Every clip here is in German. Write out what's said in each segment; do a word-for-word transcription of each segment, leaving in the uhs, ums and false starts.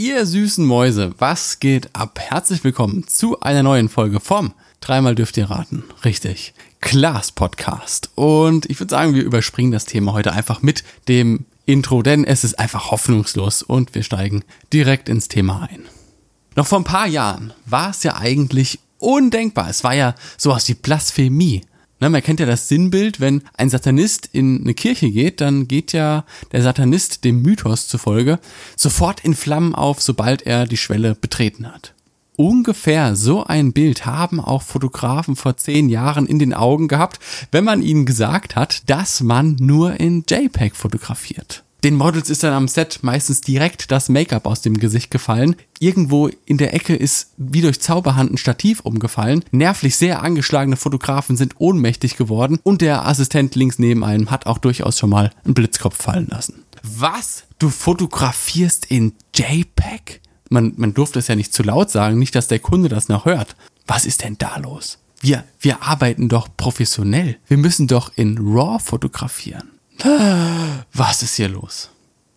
Ihr süßen Mäuse, was geht ab? Herzlich willkommen zu einer neuen Folge vom Dreimal dürft ihr raten, richtig, GLAS-Podcast. Und ich würde sagen, wir überspringen das Thema heute einfach mit dem Intro, denn es ist einfach hoffnungslos und wir steigen direkt ins Thema ein. Noch vor ein paar Jahren war es ja eigentlich undenkbar. Es war ja sowas wie Blasphemie. Na, man kennt ja das Sinnbild, wenn ein Satanist in eine Kirche geht, dann geht ja der Satanist, dem Mythos zufolge, sofort in Flammen auf, sobald er die Schwelle betreten hat. Ungefähr so ein Bild haben auch Fotografen vor zehn Jahren in den Augen gehabt, wenn man ihnen gesagt hat, dass man nur in JPEG fotografiert. Den Models ist dann am Set meistens direkt das Make-up aus dem Gesicht gefallen. Irgendwo in der Ecke ist wie durch Zauberhand ein Stativ umgefallen. Nervlich sehr angeschlagene Fotografen sind ohnmächtig geworden und der Assistent links neben einem hat auch durchaus schon mal einen Blitzkopf fallen lassen. Was? Du fotografierst in JPEG? Man, man durfte es ja nicht zu laut sagen, nicht, dass der Kunde das noch hört. Was ist denn da los? Wir, wir arbeiten doch professionell. Wir müssen doch in RAW fotografieren. Was ist hier los?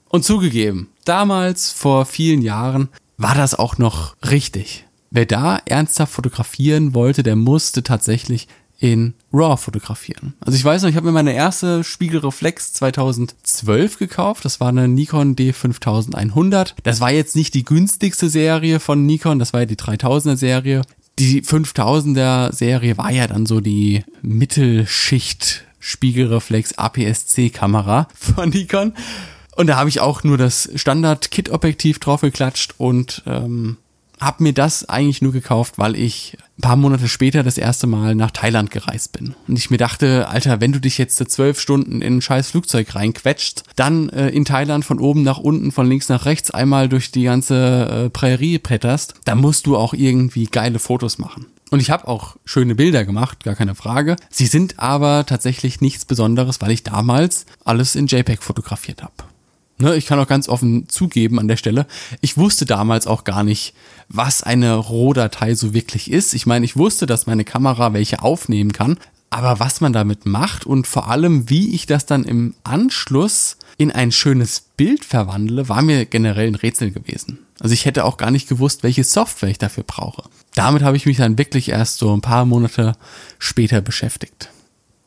Und zugegeben, damals, vor vielen Jahren, war das auch noch richtig. Wer da ernsthaft fotografieren wollte, der musste tatsächlich in RAW fotografieren. Also ich weiß noch, ich habe mir meine erste Spiegelreflex zweitausendzwölf gekauft. Das war eine Nikon D fünftausendeinhundert. Das war jetzt nicht die günstigste Serie von Nikon, das war ja die dreitausender Serie. Die fünftausender Serie war ja dann so die Mittelschicht Spiegelreflex A P S C-Kamera von Nikon. Und da habe ich auch nur das Standard-Kit-Objektiv drauf geklatscht und ähm, habe mir das eigentlich nur gekauft, weil ich ein paar Monate später das erste Mal nach Thailand gereist bin. Und ich mir dachte, Alter, wenn du dich jetzt zwölf Stunden in ein scheiß Flugzeug reinquetscht, dann äh, in Thailand von oben nach unten, von links nach rechts einmal durch die ganze äh, Prärie bretterst, dann musst du auch irgendwie geile Fotos machen. Und ich habe auch schöne Bilder gemacht, gar keine Frage. Sie sind aber tatsächlich nichts Besonderes, weil ich damals alles in JPEG fotografiert habe. Ne, ich kann auch ganz offen zugeben an der Stelle, ich wusste damals auch gar nicht, was eine RAW-Datei so wirklich ist. Ich meine, ich wusste, dass meine Kamera welche aufnehmen kann, aber was man damit macht und vor allem, wie ich das dann im Anschluss in ein schönes Bild verwandle, war mir generell ein Rätsel gewesen. Also ich hätte auch gar nicht gewusst, welche Software ich dafür brauche. Damit habe ich mich dann wirklich erst so ein paar Monate später beschäftigt.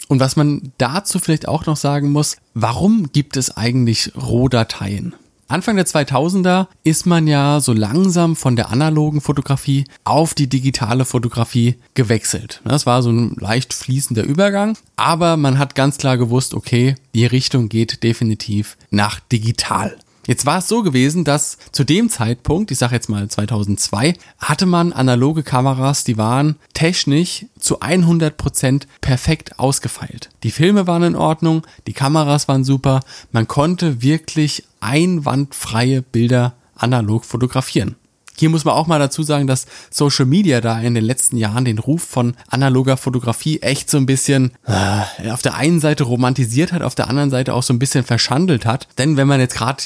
Und was man dazu vielleicht auch noch sagen muss, warum gibt es eigentlich RAW-Dateien? Anfang der zweitausender ist man ja so langsam von der analogen Fotografie auf die digitale Fotografie gewechselt. Das war so ein leicht fließender Übergang, aber man hat ganz klar gewusst, okay, die Richtung geht definitiv nach digital. Jetzt war es so gewesen, dass zu dem Zeitpunkt, ich sage jetzt mal zweitausendzwei, hatte man analoge Kameras, die waren technisch zu hundert Prozent perfekt ausgefeilt. Die Filme waren in Ordnung, die Kameras waren super, man konnte wirklich einwandfreie Bilder analog fotografieren. Hier muss man auch mal dazu sagen, dass Social Media da in den letzten Jahren den Ruf von analoger Fotografie echt so ein bisschen äh, auf der einen Seite romantisiert hat, auf der anderen Seite auch so ein bisschen verschandelt hat. Denn wenn man jetzt gerade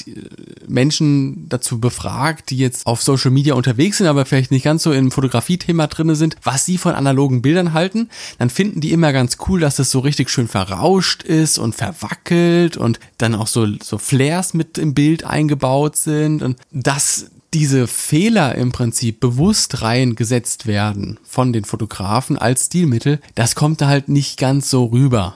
Menschen dazu befragt, die jetzt auf Social Media unterwegs sind, aber vielleicht nicht ganz so im Fotografie-Thema drin sind, was sie von analogen Bildern halten, dann finden die immer ganz cool, dass das so richtig schön verrauscht ist und verwackelt und dann auch so, so Flares mit im Bild eingebaut sind und das... diese Fehler im Prinzip bewusst reingesetzt werden von den Fotografen als Stilmittel, das kommt da halt nicht ganz so rüber.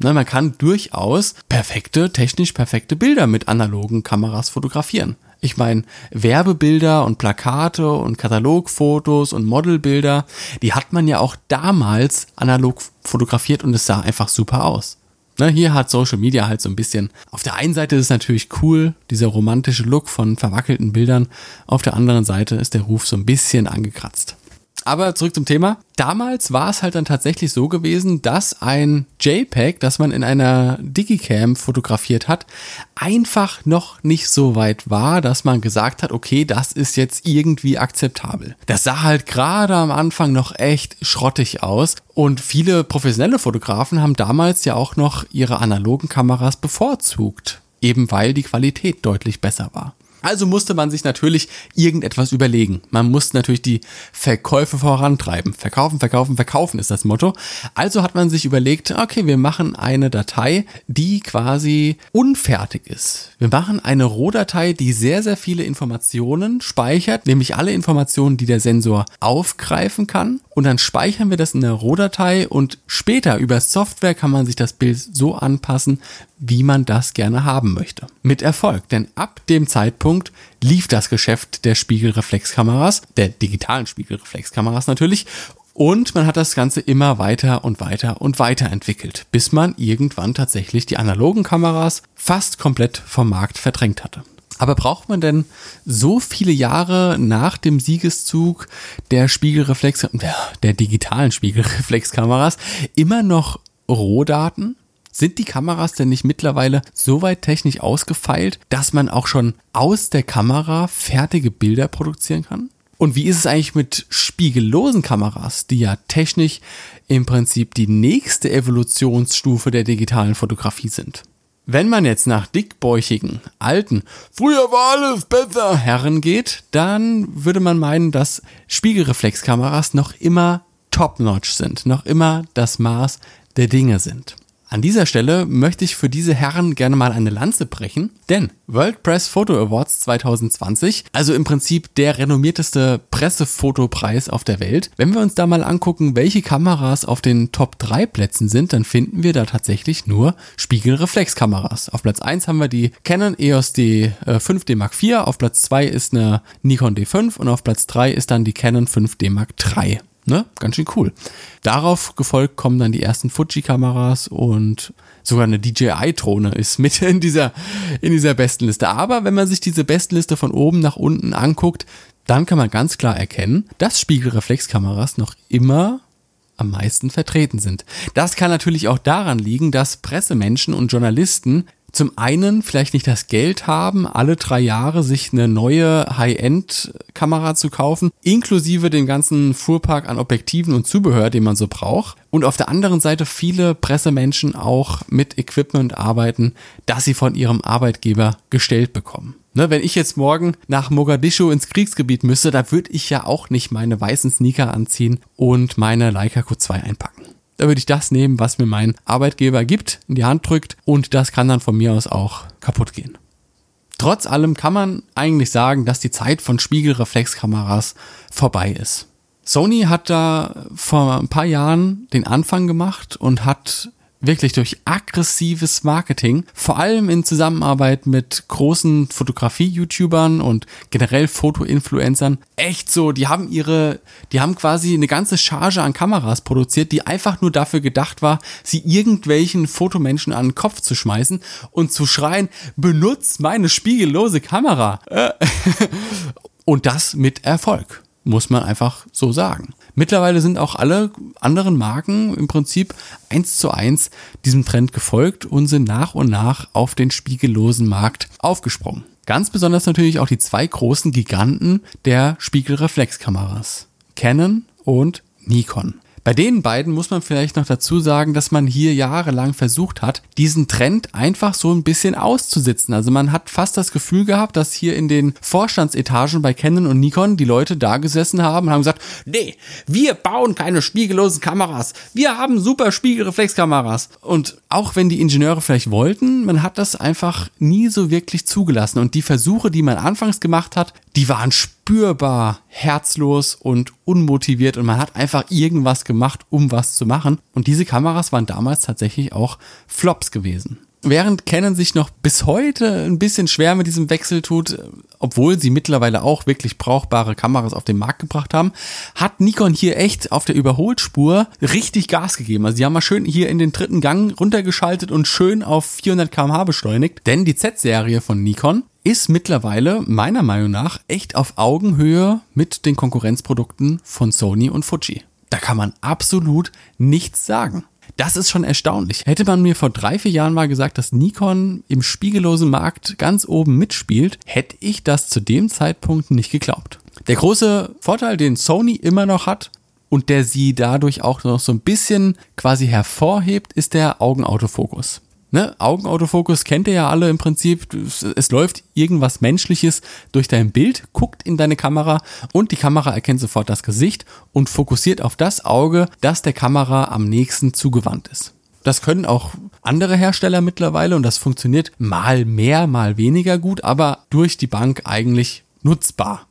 Na, man kann durchaus perfekte, technisch perfekte Bilder mit analogen Kameras fotografieren. Ich meine, Werbebilder und Plakate und Katalogfotos und Modelbilder, die hat man ja auch damals analog fotografiert und es sah einfach super aus. Na, hier hat Social Media halt so ein bisschen, auf der einen Seite ist es natürlich cool, dieser romantische Look von verwackelten Bildern, auf der anderen Seite ist der Ruf so ein bisschen angekratzt. Aber zurück zum Thema. Damals war es halt dann tatsächlich so gewesen, dass ein JPEG, das man in einer Digicam fotografiert hat, einfach noch nicht so weit war, dass man gesagt hat, okay, das ist jetzt irgendwie akzeptabel. Das sah halt gerade am Anfang noch echt schrottig aus und viele professionelle Fotografen haben damals ja auch noch ihre analogen Kameras bevorzugt, eben weil die Qualität deutlich besser war. Also musste man sich natürlich irgendetwas überlegen. Man musste natürlich die Verkäufe vorantreiben. Verkaufen, verkaufen, verkaufen ist das Motto. Also hat man sich überlegt, okay, wir machen eine Datei, die quasi unfertig ist. Wir machen eine RAW-Datei, die sehr, sehr viele Informationen speichert, nämlich alle Informationen, die der Sensor aufgreifen kann. Und dann speichern wir das in der RAW-Datei und später über Software kann man sich das Bild so anpassen, wie man das gerne haben möchte. Mit Erfolg, denn ab dem Zeitpunkt lief das Geschäft der Spiegelreflexkameras, der digitalen Spiegelreflexkameras natürlich, und man hat das Ganze immer weiter und weiter und weiter entwickelt, bis man irgendwann tatsächlich die analogen Kameras fast komplett vom Markt verdrängt hatte. Aber braucht man denn so viele Jahre nach dem Siegeszug der Spiegelreflex, der, der digitalen Spiegelreflexkameras immer noch RAW-Daten? Sind die Kameras denn nicht mittlerweile so weit technisch ausgefeilt, dass man auch schon aus der Kamera fertige Bilder produzieren kann? Und wie ist es eigentlich mit spiegellosen Kameras, die ja technisch im Prinzip die nächste Evolutionsstufe der digitalen Fotografie sind? Wenn man jetzt nach dickbäuchigen, alten, früher war alles besser Herren geht, dann würde man meinen, dass Spiegelreflexkameras noch immer top-notch sind, noch immer das Maß der Dinge sind. An dieser Stelle möchte ich für diese Herren gerne mal eine Lanze brechen, denn World Press Photo Awards zwanzig zwanzig, also im Prinzip der renommierteste Pressefotopreis auf der Welt. Wenn wir uns da mal angucken, welche Kameras auf den Top drei Plätzen sind, dann finden wir da tatsächlich nur Spiegelreflexkameras. Auf Platz eins haben wir die Canon E O S D äh, fünf D Mark vier, auf Platz zwei ist eine Nikon D fünf und auf Platz drei ist dann die Canon fünf D Mark drei. Ne, ganz schön cool. Darauf gefolgt kommen dann die ersten Fuji-Kameras und sogar eine D J I-Drohne ist mit in dieser, in dieser Bestenliste. Aber wenn man sich diese Bestenliste von oben nach unten anguckt, dann kann man ganz klar erkennen, dass Spiegelreflexkameras noch immer am meisten vertreten sind. Das kann natürlich auch daran liegen, dass Pressemenschen und Journalisten zum einen vielleicht nicht das Geld haben, alle drei Jahre sich eine neue High-End-Kamera zu kaufen, inklusive dem ganzen Fuhrpark an Objektiven und Zubehör, den man so braucht. Und auf der anderen Seite viele Pressemenschen auch mit Equipment arbeiten, das sie von ihrem Arbeitgeber gestellt bekommen. Ne, wenn ich jetzt morgen nach Mogadischu ins Kriegsgebiet müsste, da würde ich ja auch nicht meine weißen Sneaker anziehen und meine Leica Q zwei einpacken. Da würde ich das nehmen, was mir mein Arbeitgeber gibt, in die Hand drückt, und das kann dann von mir aus auch kaputt gehen. Trotz allem kann man eigentlich sagen, dass die Zeit von Spiegelreflexkameras vorbei ist. Sony hat da vor ein paar Jahren den Anfang gemacht und hat wirklich durch aggressives Marketing, vor allem in Zusammenarbeit mit großen Fotografie-YouTubern und generell Foto-Influencern, echt so, die haben ihre, die haben quasi eine ganze Charge an Kameras produziert, die einfach nur dafür gedacht war, sie irgendwelchen Fotomenschen an den Kopf zu schmeißen und zu schreien, benutzt meine spiegellose Kamera. Und das mit Erfolg, muss man einfach so sagen. Mittlerweile sind auch alle anderen Marken im Prinzip eins zu eins diesem Trend gefolgt und sind nach und nach auf den spiegellosen Markt aufgesprungen. Ganz besonders natürlich auch die zwei großen Giganten der Spiegelreflexkameras, Canon und Nikon. Bei den beiden muss man vielleicht noch dazu sagen, dass man hier jahrelang versucht hat, diesen Trend einfach so ein bisschen auszusitzen. Also man hat fast das Gefühl gehabt, dass hier in den Vorstandsetagen bei Canon und Nikon die Leute da gesessen haben und haben gesagt, nee, wir bauen keine spiegellosen Kameras. Wir haben super Spiegelreflexkameras. Und auch wenn die Ingenieure vielleicht wollten, man hat das einfach nie so wirklich zugelassen. Und die Versuche, die man anfangs gemacht hat, die waren spürbar herzlos und unmotiviert und man hat einfach irgendwas gemacht, um was zu machen. Und diese Kameras waren damals tatsächlich auch Flops gewesen. Während Canon sich noch bis heute ein bisschen schwer mit diesem Wechsel tut, obwohl sie mittlerweile auch wirklich brauchbare Kameras auf den Markt gebracht haben, hat Nikon hier echt auf der Überholspur richtig Gas gegeben. Also die haben mal schön hier in den dritten Gang runtergeschaltet und schön auf vierhundert Kilometer pro Stunde beschleunigt, denn die Z-Serie von Nikon ist mittlerweile meiner Meinung nach echt auf Augenhöhe mit den Konkurrenzprodukten von Sony und Fuji. Da kann man absolut nichts sagen. Das ist schon erstaunlich. Hätte man mir vor drei, vier Jahren mal gesagt, dass Nikon im spiegellosen Markt ganz oben mitspielt, hätte ich das zu dem Zeitpunkt nicht geglaubt. Der große Vorteil, den Sony immer noch hat und der sie dadurch auch noch so ein bisschen quasi hervorhebt, ist der Augenautofokus. ne, Augenautofokus kennt ihr ja alle im Prinzip. Es, es läuft irgendwas Menschliches durch dein Bild, guckt in deine Kamera und die Kamera erkennt sofort das Gesicht und fokussiert auf das Auge, das der Kamera am nächsten zugewandt ist. Das können auch andere Hersteller mittlerweile und das funktioniert mal mehr, mal weniger gut, aber durch die Bank eigentlich nutzbar.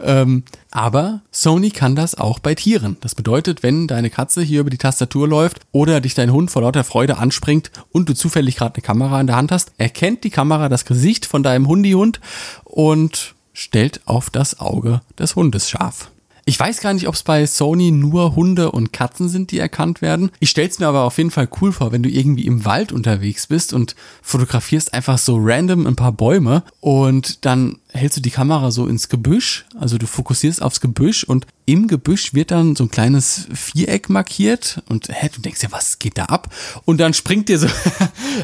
ähm, aber Sony kann das auch bei Tieren. Das bedeutet, wenn deine Katze hier über die Tastatur läuft oder dich dein Hund vor lauter Freude anspringt und du zufällig gerade eine Kamera in der Hand hast, erkennt die Kamera das Gesicht von deinem Hundihund und stellt auf das Auge des Hundes scharf. Ich weiß gar nicht, ob es bei Sony nur Hunde und Katzen sind, die erkannt werden. Ich stell's mir aber auf jeden Fall cool vor, wenn du irgendwie im Wald unterwegs bist und fotografierst einfach so random ein paar Bäume und dann hältst du die Kamera so ins Gebüsch, also du fokussierst aufs Gebüsch und im Gebüsch wird dann so ein kleines Viereck markiert und hä, du denkst ja, was geht da ab? Und dann springt dir so,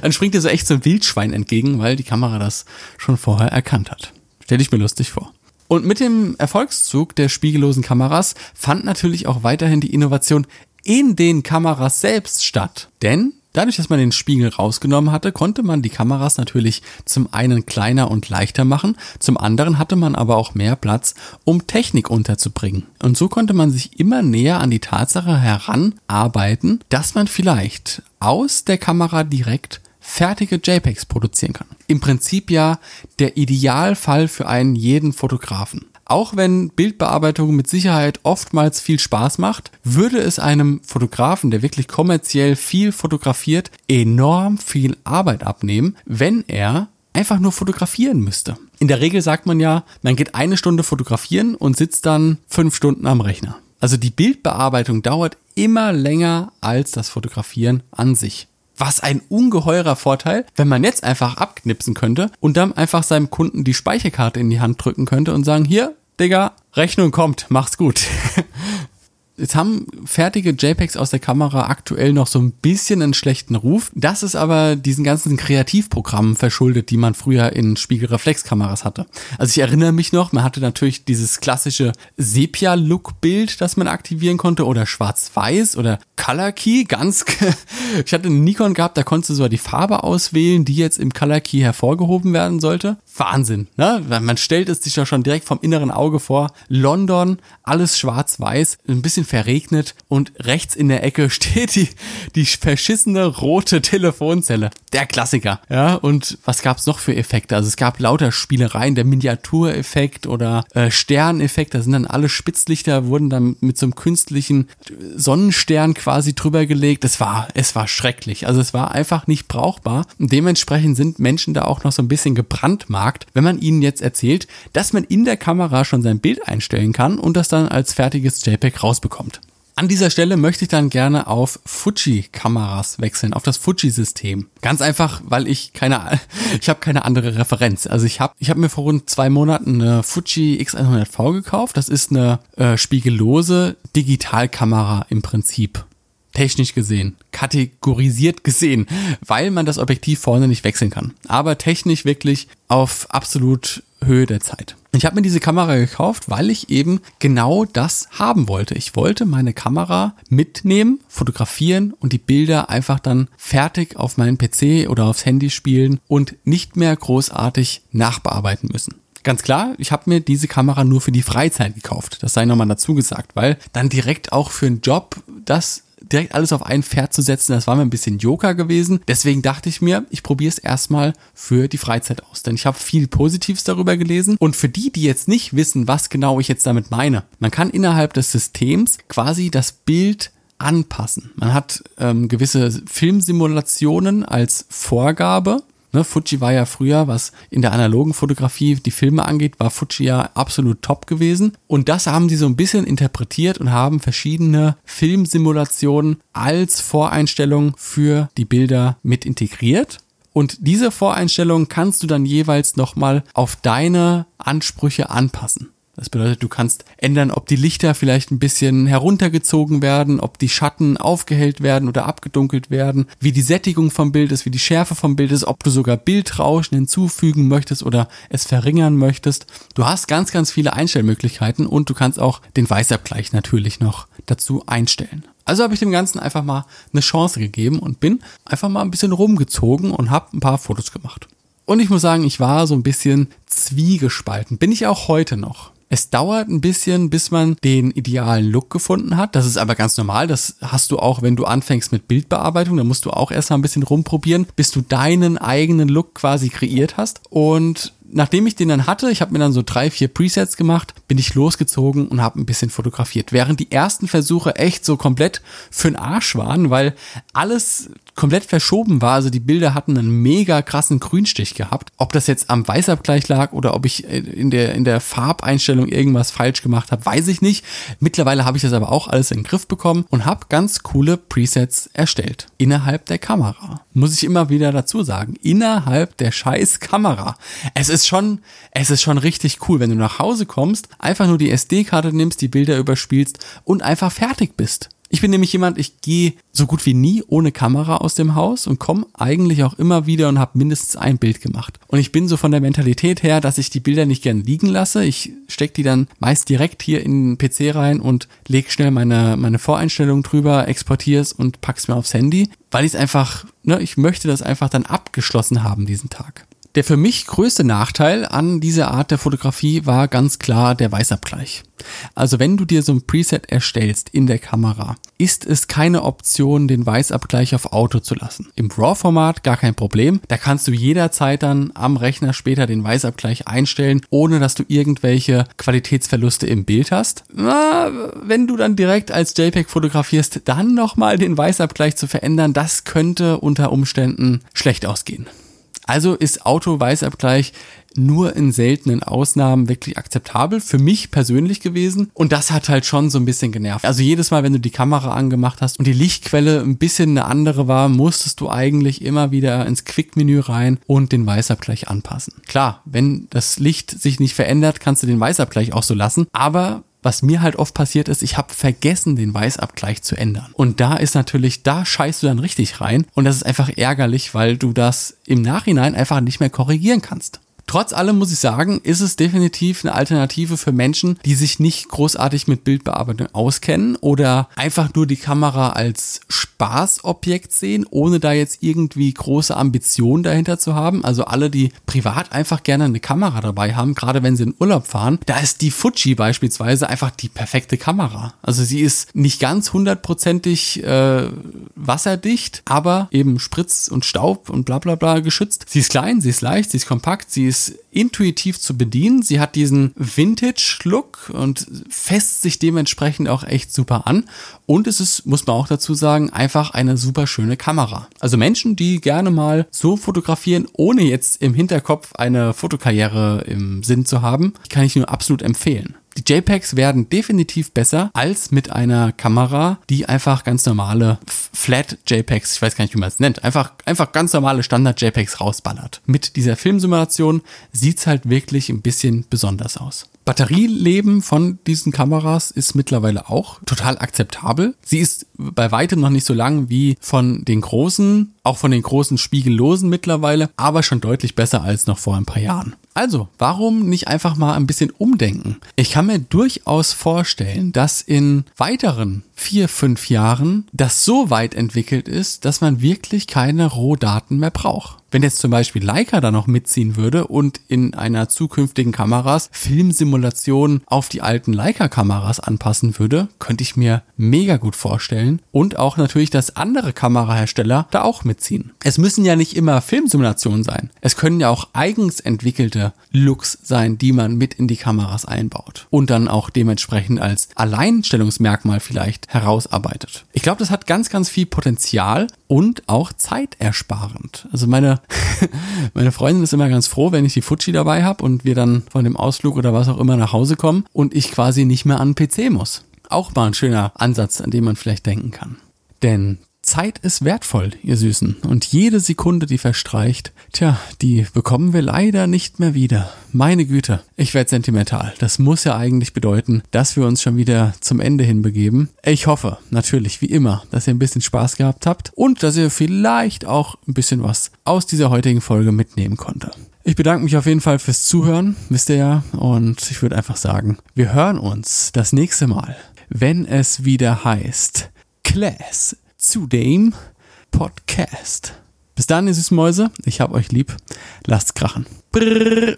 dann springt dir so echt so ein Wildschwein entgegen, weil die Kamera das schon vorher erkannt hat. Stell dich mir lustig vor. Und mit dem Erfolgszug der spiegellosen Kameras fand natürlich auch weiterhin die Innovation in den Kameras selbst statt. Denn dadurch, dass man den Spiegel rausgenommen hatte, konnte man die Kameras natürlich zum einen kleiner und leichter machen, zum anderen hatte man aber auch mehr Platz, um Technik unterzubringen. Und so konnte man sich immer näher an die Tatsache heranarbeiten, dass man vielleicht aus der Kamera direkt fertige JPEGs produzieren kann. Im Prinzip ja der Idealfall für einen jeden Fotografen. Auch wenn Bildbearbeitung mit Sicherheit oftmals viel Spaß macht, würde es einem Fotografen, der wirklich kommerziell viel fotografiert, enorm viel Arbeit abnehmen, wenn er einfach nur fotografieren müsste. In der Regel sagt man ja, man geht eine Stunde fotografieren und sitzt dann fünf Stunden am Rechner. Also die Bildbearbeitung dauert immer länger als das Fotografieren an sich. Was ein ungeheurer Vorteil, wenn man jetzt einfach abknipsen könnte und dann einfach seinem Kunden die Speicherkarte in die Hand drücken könnte und sagen, hier, Digga, Rechnung kommt, mach's gut. Jetzt haben fertige JPEGs aus der Kamera aktuell noch so ein bisschen einen schlechten Ruf. Das ist aber diesen ganzen Kreativprogrammen verschuldet, die man früher in Spiegelreflexkameras hatte. Also ich erinnere mich noch, man hatte natürlich dieses klassische Sepia-Look-Bild, das man aktivieren konnte oder schwarz-weiß oder Color Key, ganz, ich hatte einen Nikon gehabt, da konntest du sogar die Farbe auswählen, die jetzt im Color Key hervorgehoben werden sollte. Wahnsinn, ne? Man stellt es sich ja schon direkt vom inneren Auge vor. London, alles schwarz-weiß, ein bisschen verregnet und rechts in der Ecke steht die, die verschissene rote Telefonzelle. Der Klassiker, ja? Und was gab's noch für Effekte? Also es gab lauter Spielereien, der Miniatureffekt oder äh, Sterneffekt, da sind dann alle Spitzlichter, wurden dann mit so einem künstlichen Sonnenstern quasi quasi drüber gelegt. Das war, es war schrecklich. Also es war einfach nicht brauchbar. Und dementsprechend sind Menschen da auch noch so ein bisschen gebrandmarkt, wenn man ihnen jetzt erzählt, dass man in der Kamera schon sein Bild einstellen kann und das dann als fertiges JPEG rausbekommt. An dieser Stelle möchte ich dann gerne auf Fuji-Kameras wechseln, auf das Fuji-System. Ganz einfach, weil ich keine, ich habe keine andere Referenz. Also ich habe, ich habe mir vor rund zwei Monaten eine Fuji X hundert V gekauft. Das ist eine äh, spiegellose Digitalkamera im Prinzip. Technisch gesehen, kategorisiert gesehen, weil man das Objektiv vorne nicht wechseln kann. Aber technisch wirklich auf absolut Höhe der Zeit. Ich habe mir diese Kamera gekauft, weil ich eben genau das haben wollte. Ich wollte meine Kamera mitnehmen, fotografieren und die Bilder einfach dann fertig auf meinen P C oder aufs Handy spielen und nicht mehr großartig nachbearbeiten müssen. Ganz klar, ich habe mir diese Kamera nur für die Freizeit gekauft. Das sei nochmal dazu gesagt, weil dann direkt auch für einen Job das direkt alles auf ein Pferd zu setzen, das war mir ein bisschen Joker gewesen. Deswegen dachte ich mir, ich probiere es erstmal für die Freizeit aus. Denn ich habe viel Positives darüber gelesen. Und für die, die jetzt nicht wissen, was genau ich jetzt damit meine, man kann innerhalb des Systems quasi das Bild anpassen. Man hat ähm, gewisse Filmsimulationen als Vorgabe. Ne, Fuji war ja früher, was in der analogen Fotografie die Filme angeht, war Fuji ja absolut top gewesen. Und das haben sie so ein bisschen interpretiert und haben verschiedene Filmsimulationen als Voreinstellung für die Bilder mit integriert. Und diese Voreinstellung kannst du dann jeweils nochmal auf deine Ansprüche anpassen. Das bedeutet, du kannst ändern, ob die Lichter vielleicht ein bisschen heruntergezogen werden, ob die Schatten aufgehellt werden oder abgedunkelt werden, wie die Sättigung vom Bild ist, wie die Schärfe vom Bild ist, ob du sogar Bildrauschen hinzufügen möchtest oder es verringern möchtest. Du hast ganz, ganz viele Einstellmöglichkeiten und du kannst auch den Weißabgleich natürlich noch dazu einstellen. Also habe ich dem Ganzen einfach mal eine Chance gegeben und bin einfach mal ein bisschen rumgezogen und habe ein paar Fotos gemacht. Und ich muss sagen, ich war so ein bisschen zwiegespalten. Bin ich auch heute noch. Es dauert ein bisschen, bis man den idealen Look gefunden hat. Das ist aber ganz normal. Das hast du auch, wenn du anfängst mit Bildbearbeitung. Da musst du auch erstmal ein bisschen rumprobieren, bis du deinen eigenen Look quasi kreiert hast. Und nachdem ich den dann hatte, ich habe mir dann so drei, vier Presets gemacht, bin ich losgezogen und habe ein bisschen fotografiert. Während die ersten Versuche echt so komplett für'n Arsch waren, weil alles komplett verschoben war. Also die Bilder hatten einen mega krassen Grünstich gehabt. Ob das jetzt am Weißabgleich lag oder ob ich in der, in der Farbeinstellung irgendwas falsch gemacht habe, weiß ich nicht. Mittlerweile habe ich das aber auch alles in den Griff bekommen und habe ganz coole Presets erstellt. Innerhalb der Kamera. Muss ich immer wieder dazu sagen. Innerhalb der scheiß Kamera. Es ist schon, es ist schon richtig cool, wenn du nach Hause kommst, einfach nur die S D-Karte nimmst, die Bilder überspielst und einfach fertig bist. Ich bin nämlich jemand, ich gehe so gut wie nie ohne Kamera aus dem Haus und komme eigentlich auch immer wieder und habe mindestens ein Bild gemacht. Und ich bin so von der Mentalität her, dass ich die Bilder nicht gern liegen lasse. Ich stecke die dann meist direkt hier in den P C rein und lege schnell meine, meine Voreinstellungen drüber, exportiere es und pack's mir aufs Handy, weil ich es einfach, ne, ich möchte das einfach dann abgeschlossen haben diesen Tag. Der für mich größte Nachteil an dieser Art der Fotografie war ganz klar der Weißabgleich. Also wenn du dir so ein Preset erstellst in der Kamera, ist es keine Option, den Weißabgleich auf Auto zu lassen. Im RAW-Format gar kein Problem. Da kannst du jederzeit dann am Rechner später den Weißabgleich einstellen, ohne dass du irgendwelche Qualitätsverluste im Bild hast. Na, wenn du dann direkt als JPEG fotografierst, dann nochmal den Weißabgleich zu verändern, das könnte unter Umständen schlecht ausgehen. Also ist Auto-Weißabgleich nur in seltenen Ausnahmen wirklich akzeptabel, für mich persönlich gewesen. Und das hat halt schon so ein bisschen genervt. Also jedes Mal, wenn du die Kamera angemacht hast und die Lichtquelle ein bisschen eine andere war, musstest du eigentlich immer wieder ins Quick-Menü rein und den Weißabgleich anpassen. Klar, wenn das Licht sich nicht verändert, kannst du den Weißabgleich auch so lassen, aber was mir halt oft passiert ist, ich habe vergessen, den Weißabgleich zu ändern. Und da ist natürlich, da scheißt du dann richtig rein. Und das ist einfach ärgerlich, weil du das im Nachhinein einfach nicht mehr korrigieren kannst. Trotz allem muss ich sagen, ist es definitiv eine Alternative für Menschen, die sich nicht großartig mit Bildbearbeitung auskennen oder einfach nur die Kamera als Spaßobjekt sehen, ohne da jetzt irgendwie große Ambitionen dahinter zu haben. Also alle, die privat einfach gerne eine Kamera dabei haben, gerade wenn sie in Urlaub fahren, da ist die Fuji beispielsweise einfach die perfekte Kamera. Also sie ist nicht ganz hundertprozentig äh, wasserdicht, aber eben Spritz und Staub und bla bla bla geschützt. Sie ist klein, sie ist leicht, sie ist kompakt, sie ist intuitiv zu bedienen. Sie hat diesen Vintage-Look und fässt sich dementsprechend auch echt super an. Und es ist, muss man auch dazu sagen, einfach eine super schöne Kamera. Also Menschen, die gerne mal so fotografieren, ohne jetzt im Hinterkopf eine Fotokarriere im Sinn zu haben, kann ich nur absolut empfehlen. Die JPEGs werden definitiv besser als mit einer Kamera, die einfach ganz normale Flat-JPEGs, ich weiß gar nicht, wie man es nennt, einfach, einfach ganz normale Standard-JPEGs rausballert. Mit dieser Filmsimulation sieht's halt wirklich ein bisschen besonders aus. Batterieleben von diesen Kameras ist mittlerweile auch total akzeptabel. Sie ist bei weitem noch nicht so lang wie von den großen, auch von den großen spiegellosen mittlerweile, aber schon deutlich besser als noch vor ein paar Jahren. Also, warum nicht einfach mal ein bisschen umdenken? Ich kann mir durchaus vorstellen, dass in weiteren vier, fünf Jahren das so weit entwickelt ist, dass man wirklich keine Rohdaten mehr braucht. Wenn jetzt zum Beispiel Leica da noch mitziehen würde und in einer zukünftigen Kameras Filmsimulationen auf die alten Leica-Kameras anpassen würde, könnte ich mir mega gut vorstellen. Und auch natürlich, dass andere Kamerahersteller da auch mitziehen. Es müssen ja nicht immer Filmsimulationen sein. Es können ja auch eigens entwickelte Looks sein, die man mit in die Kameras einbaut. Und dann auch dementsprechend als Alleinstellungsmerkmal vielleicht herausarbeitet. Ich glaube, das hat ganz, ganz viel Potenzial und auch zeitersparend. Also meine Meine Freundin ist immer ganz froh, wenn ich die Fuji dabei habe und wir dann von dem Ausflug oder was auch immer nach Hause kommen und ich quasi nicht mehr an den P C muss. Auch mal ein schöner Ansatz, an den man vielleicht denken kann. Denn Zeit ist wertvoll, ihr Süßen. Und jede Sekunde, die verstreicht, tja, die bekommen wir leider nicht mehr wieder. Meine Güte, ich werde sentimental. Das muss ja eigentlich bedeuten, dass wir uns schon wieder zum Ende hinbegeben. Ich hoffe natürlich, wie immer, dass ihr ein bisschen Spaß gehabt habt und dass ihr vielleicht auch ein bisschen was aus dieser heutigen Folge mitnehmen konnte. Ich bedanke mich auf jeden Fall fürs Zuhören, wisst ihr ja. Und ich würde einfach sagen, wir hören uns das nächste Mal, wenn es wieder heißt Class zu dem Podcast. Bis dann, ihr Süßmäuse. Ich hab euch lieb. Lasst's krachen. Brrr.